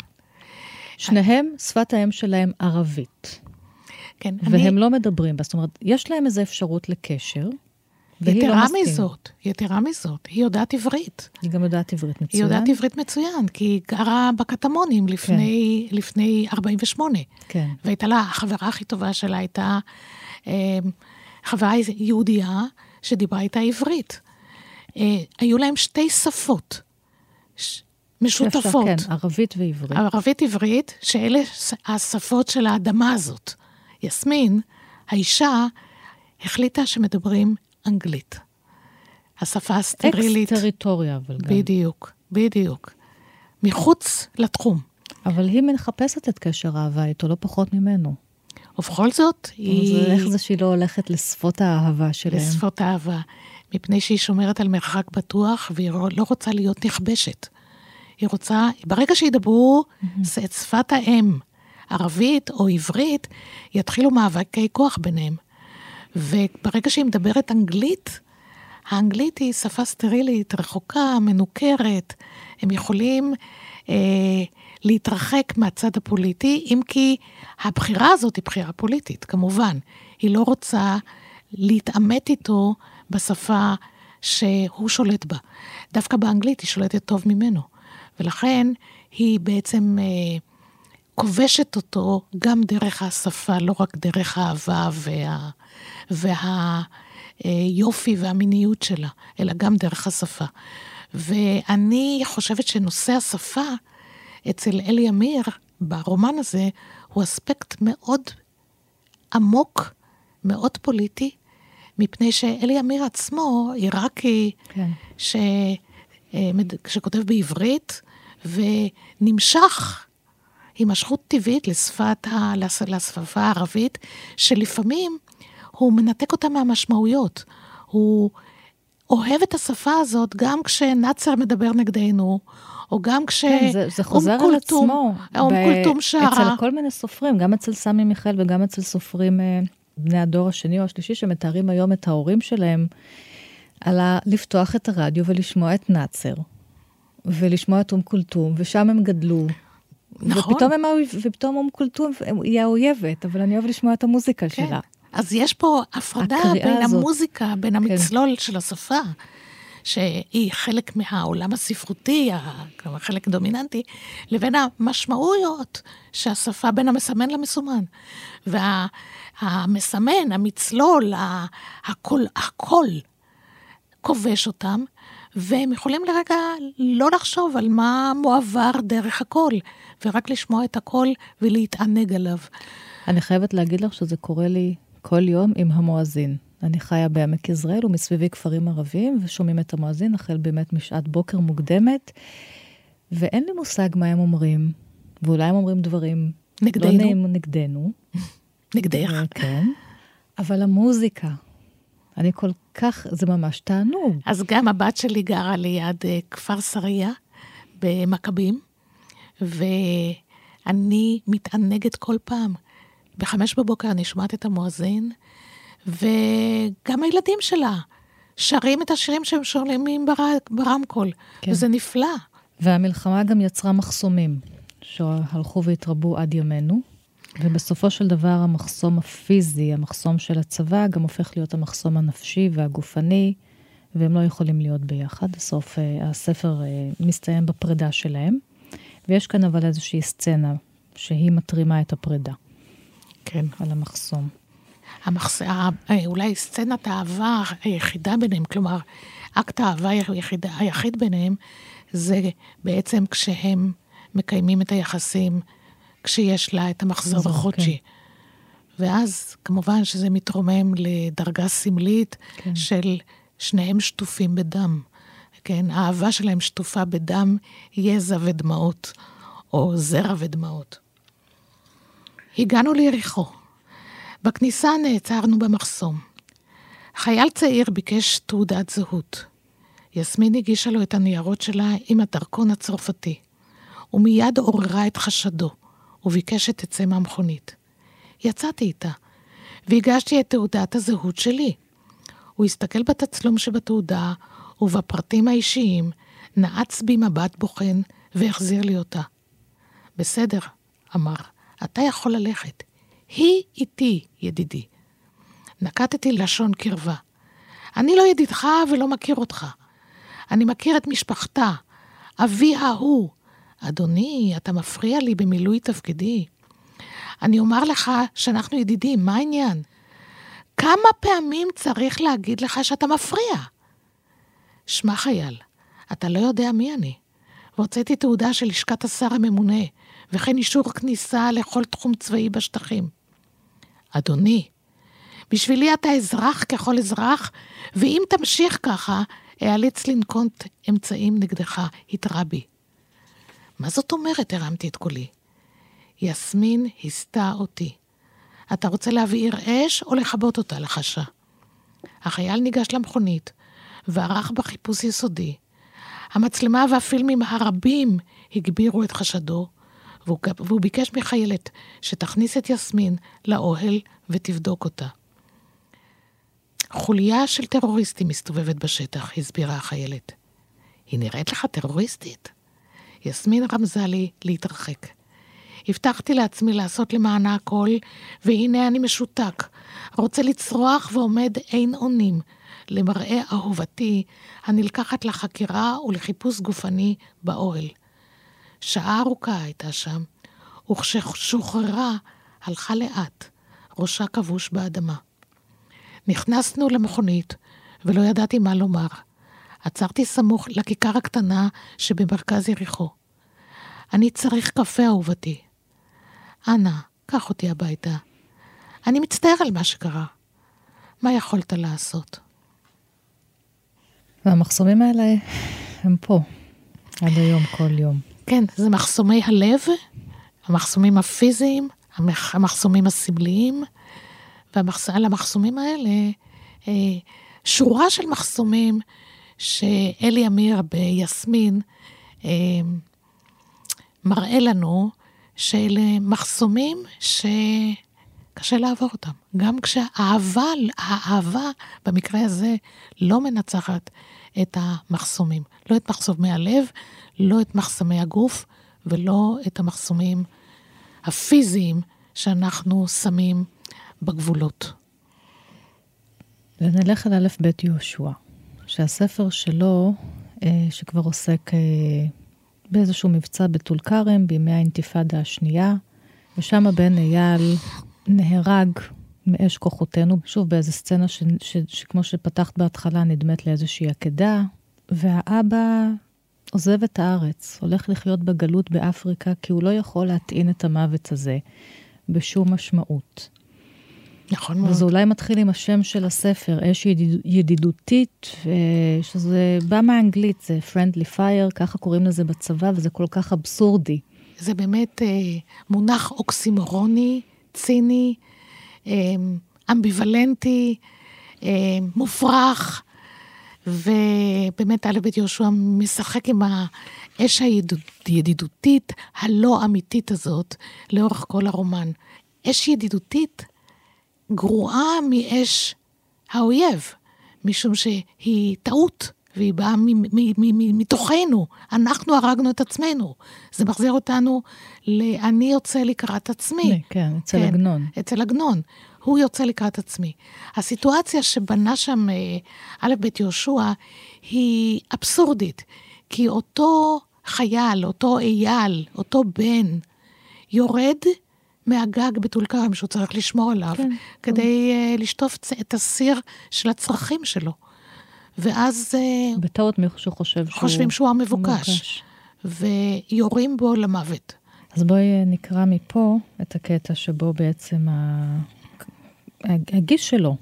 שניהם, שפת האם שלהם ערבית. כן, והם אני... לא מדברים, זאת אומרת, יש להם איזו אפשרות לקשר, והיא לא מסכים. מזאת, יתרה מזאת, היא יודעת עברית. היא גם יודעת עברית מצוין. היא יודעת עברית מצוין, כי היא גרה בקטמונים לפני, כן. לפני ארבעים ושמונה. כן. והייתה לה, החברה הכי טובה שלה הייתה, חברה יהודייה שדיברה איתה עברית. היו להם שתי שפות משותפות. כן, ערבית ועברית. ערבית עברית, שאלה השפות של האדמה הזאת. יסמין, האישה, החליטה שמדברים אנגלית. השפה הסטרילית. אקס-טריטוריה, אבל גם. בדיוק, בדיוק. מחוץ לתחום. אבל היא מחפשת את קשר האהבה איתו, לא פחות ממנו. ובכל זאת, היא... איך זה שהיא לא הולכת לשפות האהבה שלהם? לשפות האהבה, מפני שהיא שומרת על מרחק בטוח, והיא לא רוצה להיות נכבשת. היא רוצה, ברגע שידברו, mm-hmm. את שפת האם, ערבית או עברית, יתחילו מאבקי כוח ביניהם. וברגע שהיא מדברת אנגלית, האנגלית היא שפה סטרילית, רחוקה, מנוכרת, הם יכולים... אה, להתרחק מהצד הפוליטי, אם כי הבחירה הזאת היא בחירה פוליטית, כמובן. היא לא רוצה להתעמת איתו בשפה שהוא שולט בה. דווקא באנגלית היא שולטת טוב ממנו. ולכן היא בעצם אה, כובשת אותו גם דרך השפה, לא רק דרך האהבה וה, והיופי וה, אה, והמיניות שלה, אלא גם דרך השפה. ואני חושבת שנושא השפה, אצל אלי אמיר, ברומן הזה, הוא אספקט מאוד עמוק, מאוד פוליטי, מפני שאלי אמיר עצמו, עיראקי, כן. ש... שכותב בעברית, ונמשך הימשכות טבעית לשפת ה... לשפה הערבית, שלפעמים הוא מנתק אותה מהמשמעויות. הוא אוהב את השפה הזאת, גם כשנצר מדבר נגדנו, או גם כש... כן, זה, זה חוזר על עצמו. אום כולתום שרה. אצל כל מיני סופרים, גם אצל סמי מיכל וגם אצל סופרים בני הדור השני או השלישי, שמתארים היום את ההורים שלהם, על ה... לפתוח את הרדיו ולשמוע את נצר, ולשמוע את אום כולתום, ושם הם גדלו. נכון. ופתאום, הם... ופתאום אום כולתום היא האויבת, אבל אני אוהב לשמוע את המוזיקה כן. שלה. אז יש פה הפרדה בין הזאת. המוזיקה, בין כן. המצלול של השפה. שהיא חלק מהעולם הספרותי, כלומר חלק דומיננטי, לבין המשמעויות שהשפה בין המסמן למסומן. והמסמן, המצלול, הכל, הכל כובש אותם, והם יכולים לרגע לא לחשוב על מה מועבר דרך הכל, ורק לשמוע את הכל ולהתענג עליו. אני חייבת להגיד לך שזה קורה לי כל יום עם המואזין. אני חיה בעמק יזרעאל ומסביבי כפרים ערבים, ושומעים את המואזין, החל באמת משעת בוקר מוקדמת, ואין לי מושג מה הם אומרים, ואולי הם אומרים דברים נגדנו. לא נעים נגדנו. נגדך. כן. אבל המוזיקה, אני כל כך, זה ממש תענוג. אז גם הבת שלי גרה ליד כפר שריה, במכבים, ואני מתענגת כל פעם. בחמש בבוקר אני שומעת את המואזין, וגם הילדים שלה שרים את השירים שהם שולמים ברמקול, כן. וזה נפלא. והמלחמה גם יצרה מחסומים, שהלכו והתרבו עד ימינו, ובסופו של דבר המחסום הפיזי, המחסום של הצבא, גם הופך להיות המחסום הנפשי והגופני, והם לא יכולים להיות ביחד. בסוף הספר מסתיים בפרידה שלהם, ויש כאן אבל איזושהי סצנה שהיא מטרימה את הפרידה. כן. על המחסום. המחסה, אולי סצנת האהבה היחידה ביניהם, כלומר, אקט האהבה היחיד, היחיד ביניהם, זה בעצם כשהם מקיימים את היחסים, כשיש לה את המחזור החודשי. כן. ואז כמובן שזה מתרומם לדרגה סמלית, כן. של שניהם שטופים בדם. כן, האהבה שלהם שטופה בדם, יזע ודמעות, או זרע ודמעות. הגענו ליריחו. בכניסה נעצרנו במחסום. חייל צעיר ביקש תעודת זהות. יסמין הגישה לו את הניירות שלה עם הדרכון הצרפתי. ומיד עוררה את חשדו, וביקש שתצא מהמכונית. יצאתי איתה, והגשתי את תעודת הזהות שלי. הוא הסתכל בתצלום שבתעודה, ובפרטים האישיים, נעץ בי מבט בוחן, והחזיר לי אותה. בסדר, אמר, אתה יכול ללכת. היא איתי, ידידי. נקטתי לשון קרבה. אני לא ידידך ולא מכיר אותך. אני מכיר את משפחתה, אביה הוא. אדוני, אתה מפריע לי במילוי תפקידי. אני אומר לך שאנחנו ידידים, מה העניין? כמה פעמים צריך להגיד לך שאתה מפריע? שמע חייל, אתה לא יודע מי אני. והוצאתי תעודה של לשכת השר הממונה, וכן אישור כניסה לכל תחום צבאי בשטחים. אדוני, בשבילי אתה אזרח ככל אזרח, ואם תמשיך ככה, אאלץ לנקוט אמצעים נגדך, התרע בי. מה זאת אומרת, הרמתי את קולי? יסמין הסתה אותי. אתה רוצה להבעיר אש או לחבות אותה לחשה? החייל ניגש למכונית, וערך בחיפוש יסודי. המצלמה והפילמים הרבים הגבירו את חשדו, והוא, והוא ביקש מחיילת שתכניס את יסמין לאוהל ותבדוק אותה. חוליה של טרוריסטים מסתובבת בשטח, הסבירה החיילת. היא נראית לך טרוריסטית? יסמין רמזה לי להתרחק. הבטחתי לעצמי לעשות למענה הכל, והנה אני משותק. רוצה לצרוח ועומד אין אונים, למראה אהובתי, הנלקחת לחקירה ולחיפוש גופני באוהל. שעה ארוכה הייתה שם, וכששוחררה הלכה לאט, ראשה כבוש באדמה. נכנסנו למכונית, ולא ידעתי מה לומר. עצרתי סמוך לכיכר הקטנה שבמרכז יריחו. אני צריך קפה, אהובתי. אנא, קח אותי הביתה. אני מצטער על מה שקרה. מה יכולת לעשות? והמחסומים האלה הם פה, עד היום, כל יום. כן, זה מחסומי הלב, המחסומים הפיזיים, המחסומים הסמליים, ועל המחסומים האלה, שורה של מחסומים שאלי אמיר ביסמין מראה לנו, שאלה מחסומים שקשה לעבור אותם. גם כשהאהבה, האהבה במקרה הזה לא מנצחת את המחסומים. לא את מחסומי הלב, לא את מחסומי הגוף, ולא את המחסומים הפיזיים שאנחנו שמים בגבולות. ונלך על א' ב' יהושע, שהספר שלו, שכבר עוסק באיזשהו מבצע בטול כרם, בימי האינתיפאדה השנייה, ושם הבן אייל נהרג מאש כוחותינו, שוב באיזו סצנה ש, ש, שכמו שפתחת בהתחלה, נדמת לאיזושהי עקדה, והאבא עוזב את הארץ, הולך לחיות בגלות באפריקה, כי הוא לא יכול להטעין את המוות הזה, בשום משמעות. נכון מאוד. וזה אולי מתחיל עם השם של הספר, אש ידיד, ידידותית, שזה בא מהאנגלית, זה friendly fire, ככה קוראים לזה בצבא, וזה כל כך אבסורדי. זה באמת אה, מונח אוקסימורוני, ציני, אה, אמביוולנטי, אה, מופרך, ובאמת א' ב' יהושע משחק עם האש הידידותית, הלא אמיתית הזאת, לאורך כל הרומן. אש ידידותית, גרועה מאש האויב, משום שהיא טעות, והיא באה מתוכנו, אנחנו הרגנו את עצמנו, זה מחזיר אותנו, אני יוצא לקראת עצמי. כן, אצל עגנון. אצל עגנון, הוא יוצא לקראת עצמי. הסיטואציה שבנה שם א' ב' יהושע, היא אבסורדית, כי אותו חייל, אותו אייל, אותו בן, יורד מהגג בטול כרם, שהוא צריך לשמור עליו, כן, כדי כן. לשטוף את הסיר של הצרכים שלו. ואז... בטעות מי חושב שהוא... חושבים שהוא המבוקש. ויורים בו למוות. אז בואי נקרא מפה את הקטע שבו בעצם הגיש שלו,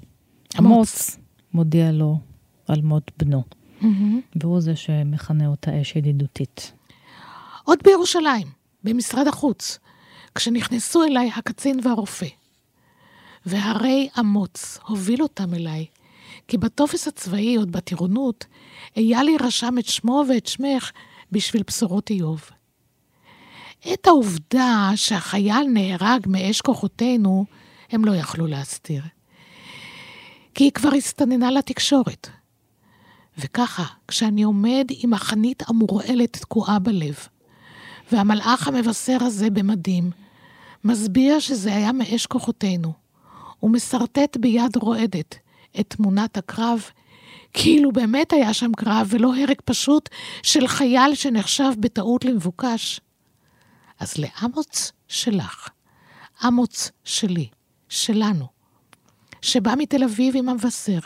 אמוץ, מודיע לו על מות בנו. Mm-hmm. והוא זה שמכנה אותה אש ידידותית. עוד בירושלים, במשרד החוץ, כשנכנסו אליי הקצין והרופא, והרי אמוץ הוביל אותם אליי, כי בתופס הצבאי עוד בטירונות, היה לי רשם את שמו ואת שמך בשביל בשורות איוב. את העובדה שהחייל נהרג מאש כוחותינו, הם לא יכלו להסתיר. כי היא כבר הסתננה לתקשורת. וככה, כשאני עומד עם החנית המורעלת תקועה בלב, והמלאך המבשר הזה במדים, מסביר שזה היה מאש כוחותינו, ומסרטט ביד רועדת את תמונת הקרב, כאילו באמת היה שם קרב ולא הרג פשוט של חייל שנחשב בטעות למבוקש. אז לאמוץ שלך, אמוץ שלי, שלנו, שבא מתל אביב עם המבשר,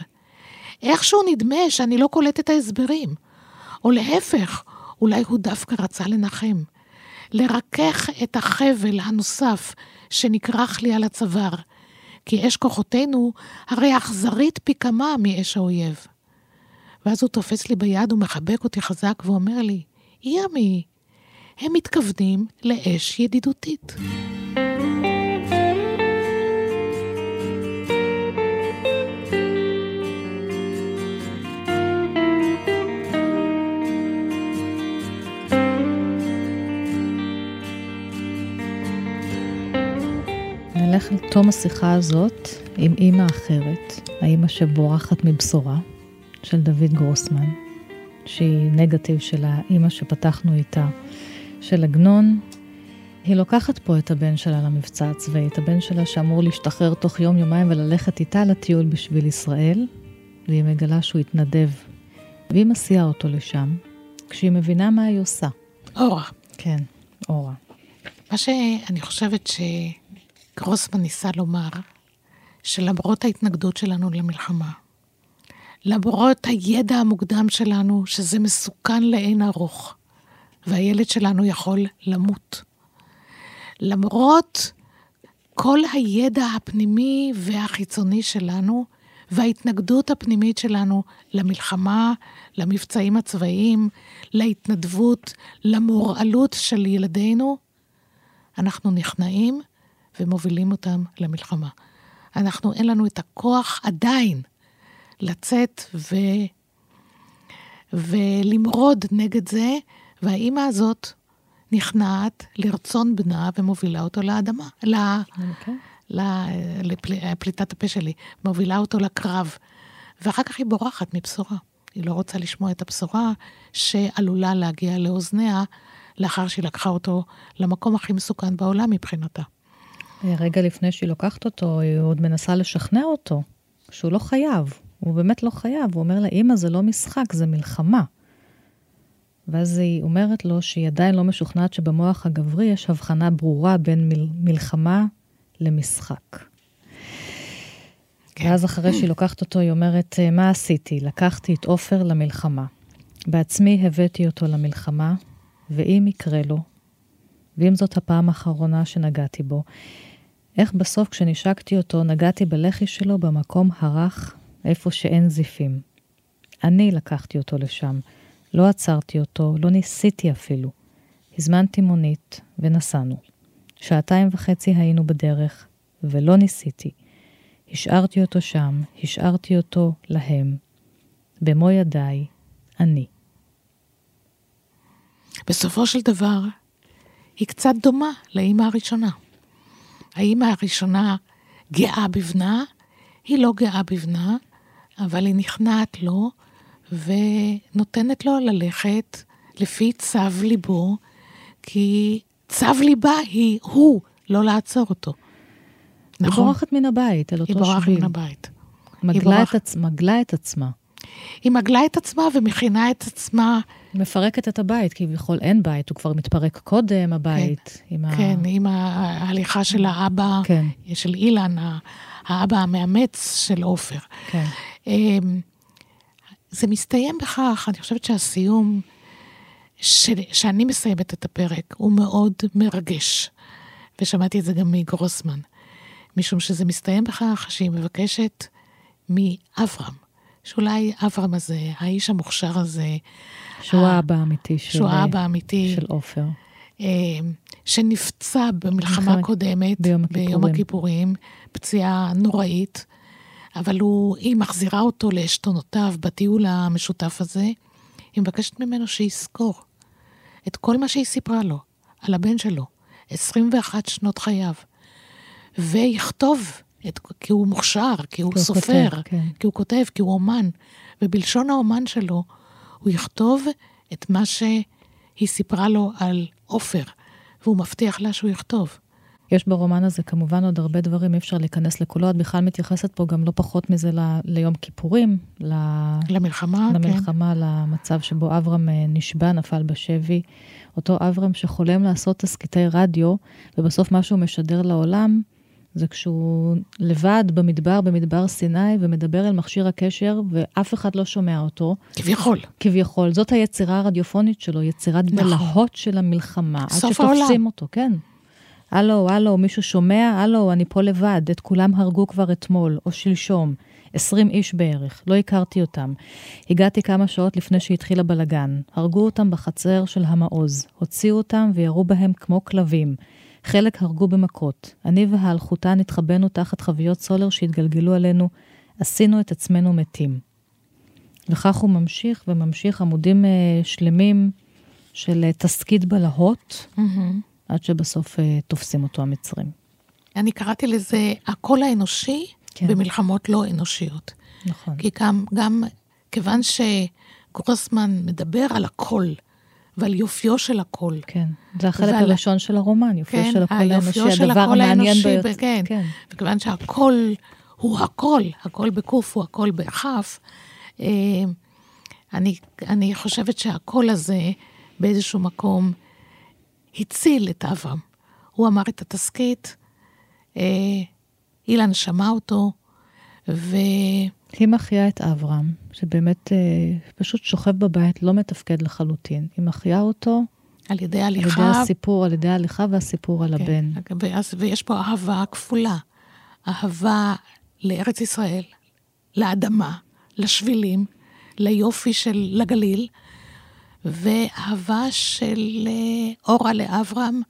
איכשהו נדמה שאני לא קולט את ההסברים, או להפך, אולי הוא דווקא רצה לנחם, לרכך את החבל הנוסף שנקרח לי על הצוואר, כי אש כוחותינו הרי אכזרית פי כמה מאש האויב. ואז הוא תופס לי ביד ומחבק אותי חזק ואומר לי, ימי, הם מתכוונים לאש ידידותית. נלך לתום השיחה הזאת עם אמא אחרת, האמא שבורחת מבשורה, של דוד גרוסמן, שהיא נגטיב של האמא שפתחנו איתה, של עגנון. היא לוקחת פה את הבן שלה למבצע הצבאי, את הבן שלה שאמור להשתחרר תוך יום יומיים וללכת איתה לטיול בשביל ישראל, והיא מגלה שהוא התנדב, והיא מסיעה אותו לשם, כשהיא מבינה מה היא עושה. אורה. כן, אורה. מה שאני חושבת שגרוסמן ניסה לומר, שלמרות ההתנגדות שלנו למלחמה, למרות הידע המוקדם שלנו, שזה מסוכן לאין ארוך, והילד שלנו יכול למות. למרות כל הידע הפנימי והחיצוני שלנו, וההתנגדות הפנימית שלנו למלחמה, למבצעים הצבאיים, להתנדבות, למורעלות של ילדינו, אנחנו נכנעים ומובילים אותם למלחמה. אנחנו, אין לנו את הכוח עדיין, לצאת ו... ולמרוד נגד זה, והאימא הזאת נכנעת לרצון בנה ומובילה אותו לאדמה, okay. לפליטת הפה שלי, מובילה אותו לקרב, ואחר כך היא בורחת מבשורה. היא לא רוצה לשמוע את הבשורה שעלולה להגיע לאוזניה, לאחר שהיא לקחה אותו למקום הכי מסוכן בעולם מבחינתה. רגע לפני שהיא לוקחת אותו, היא עוד מנסה לשכנע אותו, שהוא לא חייב. הוא באמת לא חייב, הוא אומר לה, אמא זה לא משחק, זה מלחמה. ואז היא אומרת לו שהיא עדיין לא משוכנעת שבמוח הגברי יש הבחנה ברורה בין מל... מלחמה למשחק. כן. ואז אחרי שהיא לוקחת אותו, היא אומרת, מה עשיתי? לקחתי את עופר למלחמה. בעצמי הבאתי אותו למלחמה, ואם יקרה לו, ואם זאת הפעם האחרונה שנגעתי בו, איך בסוף כשנשקתי אותו, נגעתי בלחי שלו במקום הרך, איפה שאין זיפים. אני לקחתי אותו לשם, לא עצרתי אותו, לא ניסיתי אפילו. הזמנתי מונית ונסענו. שעתיים וחצי היינו בדרך, ולא ניסיתי. השארתי אותו שם, השארתי אותו להם. במו ידיי, אני. בסופו של דבר, היא קצת דומה לאמא הראשונה. האמא הראשונה גאה בבנה, היא לא גאה בבנה, אבל היא נכנעת לו, ונותנת לו ללכת לפי צו ליבו, כי צו ליבה היא הוא, לא לעצור אותו. היא נכון? בורחת מן הבית, על אותו שביל. היא בורחת מן הבית. מגלה, בורח... את עצ... מגלה את עצמה. היא מגלה את עצמה ומכינה את עצמה. מפרקת את הבית, כי בכל אין בית, הוא כבר מתפרק קודם הבית. כן, עם, כן, ה... עם ההליכה של האבא, כן. של אילן, האבא המאמץ של עופר. כן. זה מסתיים בכך, אני חושבת שהסיום, ש... שאני מסיימת את הפרק, הוא מאוד מרגש. ושמעתי את זה גם מגרוסמן. משום שזה מסתיים בכך שהיא מבקשת מאברהם, שאולי אברהם הזה, האיש המוכשר הזה, שהוא האבא האמיתי של, של עופר, אה, שנפצע במלחמה אחרי, קודמת, ביום הכיפורים. ביום הכיפורים, פציעה נוראית, אבל הוא, היא מחזירה אותו לשתונותיו בטיול המשותף הזה, היא מבקשת ממנו שיזכור את כל מה שהיא סיפרה לו, על הבן שלו, עשרים ואחת שנות חייו, ויכתוב, את, כי הוא מוכשר, כי הוא סופר, כותב, כן. כי הוא כותב, כי הוא אומן, ובלשון האומן שלו, הוא יכתוב את מה שהיא סיפרה לו על עופר, והוא מבטיח לה שהוא יכתוב. יש ברומן הזה כמובן עוד הרבה דברים, אי אפשר להיכנס לכולו, את בכלל מתייחסת פה גם לא פחות מזה ל, ליום כיפורים, ל, למלחמה, למלחמה כן. למצב שבו אברהם נשבע, נפל בשבי, אותו אברהם שחולם לעשות תסקיטי רדיו, ובסוף משהו משדר לעולם, זה כשהוא לבד במדבר, במדבר סיני, ומדבר אל מכשיר הקשר, ואף אחד לא שומע אותו. כביכול. כביכול. זאת היצירה הרדיופונית שלו, יצירת נכון. בלהות של המלחמה. סוף עד שתופסים העולם. אותו, כן. אלו, אלו, מישהו שומע, אלו, אני פה לבד, את כולם הרגו כבר אתמול, או שלשום, עשרים איש בערך, לא הכרתי אותם. הגעתי כמה שעות לפני שהתחיל הבלגן. הרגו אותם בחצר של המעוז, הוציאו אותם וירו בהם כמו כלבים. חלק הרגו במכות. אני וההלכותה נתחבנו תחת חביות סולר שהתגלגלו עלינו, עשינו את עצמנו מתים. וכך הוא ממשיך וממשיך עמודים uh, שלמים של uh, תסקיט בלהות, mm-hmm. עד שבסוף uh, תופסים אותו המצרים. אני קראתי לזה הכל האנושי כן. במלחמות לא אנושיות. נכון. כי גם, גם כיוון שגרוסמן מדבר על הכל, ועל יופיו של הכל. כן, זה החלק ועל... הלשון של הרומן, יופיו כן, של הכל האנושי, הדבר המעניין ביותר. כן. כן, וכיוון שהכל הוא הכל, הכל בקוף הוא הכל באחף, אני, אני חושבת שהכל הזה באיזשהו מקום הציל את אברהם. הוא אמר את התסקית, אילן שמע אותו, ו... היא מחיה את אברהם, שבאמת אה, פשוט שוכב בבית, לא מתפקד לחלוטין. היא מחיה אותו על ידי הליכה. על ידי הסיפור, על ידי הליכה והסיפור על כן. הבן. ויש פה אהבה כפולה. אהבה לארץ ישראל, לאדמה, לשבילים, ליופי של לגליל, ואהבה של אורה לאברהם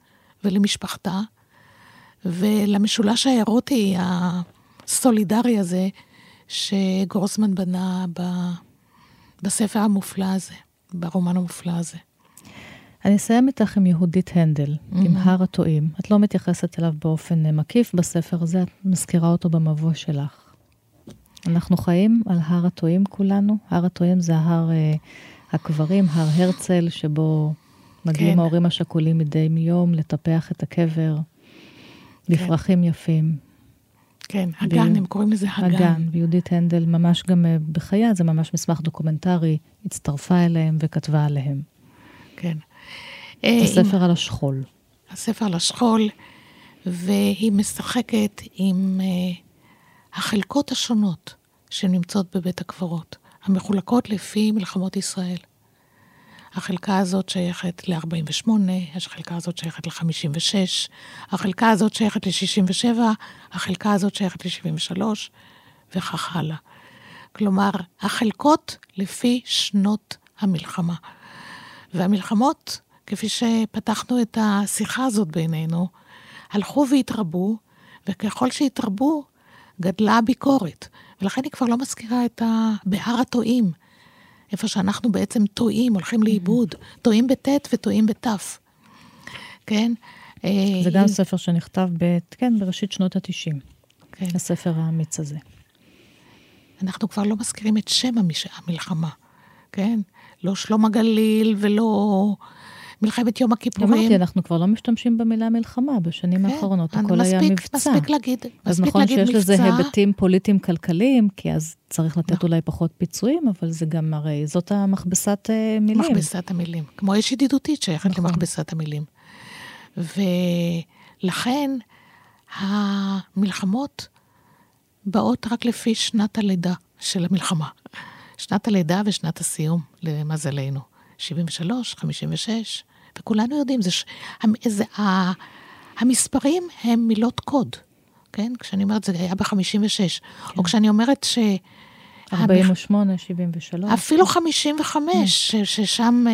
ולמשפחתה, ולמשולש האירוטי הסולידרי הזה, שגרוסמן בנה ב... בספר המופלא הזה, ברומן המופלא הזה. אני אסיים איתך עם יהודית הנדל, mm-hmm. עם הר הטועים. את לא מתייחסת אליו באופן מקיף בספר הזה, את מזכירה אותו במבוא שלך. אנחנו חיים על הר הטועים כולנו. הר הטועים זה הר uh, הקברים, הר הרצל, שבו מגיעים כן. ההורים השכולים מדי מיום לטפח את הקבר, כן. בפרחים יפים. כן, הגן, ב... הם קוראים לזה הגן. הגן, ויהודית הנדל ממש גם בחיה, זה ממש מסמך דוקומנטרי, הצטרפה אליהם וכתבה עליהם. כן. הספר עם... על השכול. הספר על השכול, והיא משחקת עם uh, החלקות השונות שנמצאות בבית הקברות, המחולקות לפי מלחמות ישראל. החלקה הזאת שייכת ל-ארבעים ושמונה, החלקה הזאת שייכת ל-חמישים ושש, החלקה הזאת שייכת ל-שישים ושבע, החלקה הזאת שייכת ל-שבעים ושלוש, וכך הלאה. כלומר, החלקות לפי שנות המלחמה. והמלחמות, כפי שפתחנו את השיחה הזאת בינינו, הלכו והתרבו, וככל שהתרבו, גדלה הביקורת. ולכן היא כבר לא מזכירה את בהר הטועים, איפה שאנחנו בעצם טועים, הולכים לאיבוד, טועים בטט וטועים בטף. כן? זה גם ספר שנכתב בראשית שנות התשעים, הספר האמיץ הזה. אנחנו כבר לא מזכירים את שם המלחמה, כן? לא שלום הגליל ולא מלחמת יום הכיפורים. אמרתי, אנחנו כבר לא משתמשים במילה מלחמה, בשנים האחרונות הכל היה מבצע. מספיק להגיד, אז נכון שיש לזה היבטים פוליטיים כלכליים, כי אז צריך לתת אולי פחות פיצויים, אבל זה גם הרי, זאת המכבסת מילים. מכבסת המילים, כמו אש ידידותית שייכת למכבסת המילים. ולכן המלחמות באות רק לפי שנת הלידה של המלחמה. שנת הלידה ושנת הסיום, למזלנו. שבעים ושלוש, חמישים ושש, וכולנו יודעים, זה ש... זה... המספרים הם מילות קוד, כן? כשאני אומרת, זה היה ב-חמישים ושש, כן. או כשאני אומרת ש... ארבעים ושמונה, שבעים ושלוש. אפילו חמישים וחמש, כן. ששם...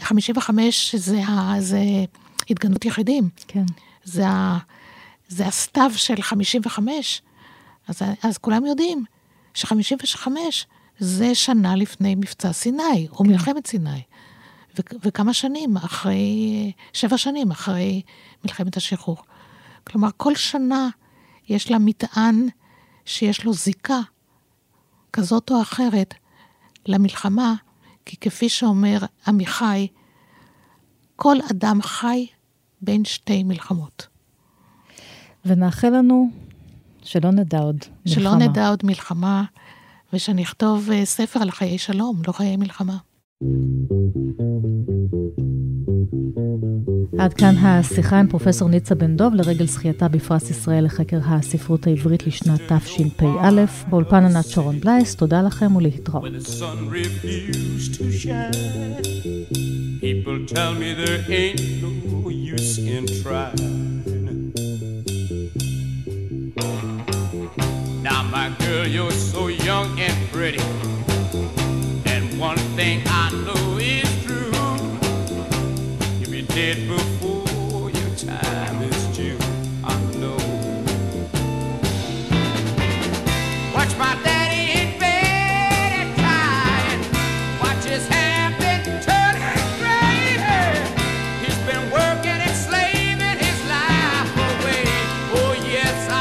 חמישים וחמש זה, ה... זה התגנבות יחידים. כן. זה, ה... זה הסתיו של חמישים וחמש, אז, אז כולם יודעים ש-חמישים וחמש... זה שנה לפני מבצע סיני, או מלחמת סיני. וכמה שנים אחרי, שבע שנים אחרי מלחמת השחרור. כלומר, כל שנה יש לה מטען שיש לו זיקה, כזאת או אחרת, למלחמה, כי כפי שאומר עמיחי, כל אדם חי בין שתי מלחמות. ונאחל לנו שלא נדע עוד מלחמה. שלא נדע עוד מלחמה, ושאני אכתוב ספר על חיי שלום, לא חיי מלחמה. עד כאן השיחה עם פרופסור ניצה בן-דוב, לרגל זכייתה בפרס ישראל לחקר הספרות העברית לשנת תשפ"א, באולפן ענת שרון בלייס, תודה לכם ולהתראות. When the sun refused to shine, people tell me there ain't no use in trying. My girl, you're so young and pretty, and one thing I know is true, you'll be dead before your time is due, I know. Watch my daddy in bed and crying, watch his hand been turning gray, he's been working and slaving his life away, oh yes I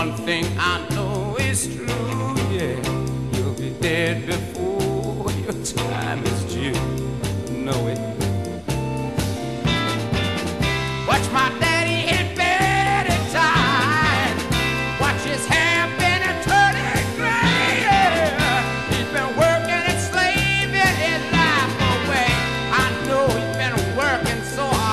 one thing I know is true, yeah, you'll be dead before your time is due, know it. Watch my daddy in bed and die, watch his hair been a turning gray, yeah. He's been working and slaving his life away, I know he's been working so hard.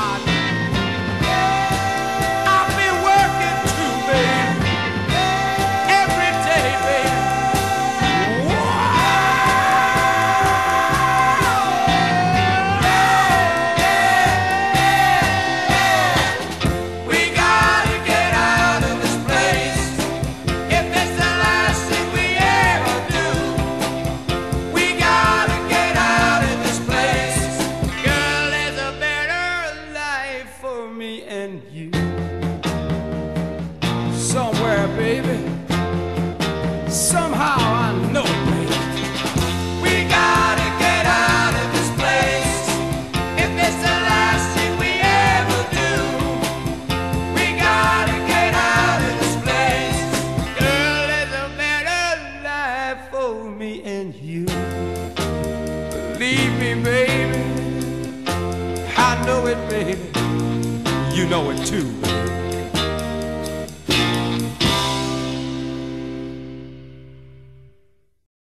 Two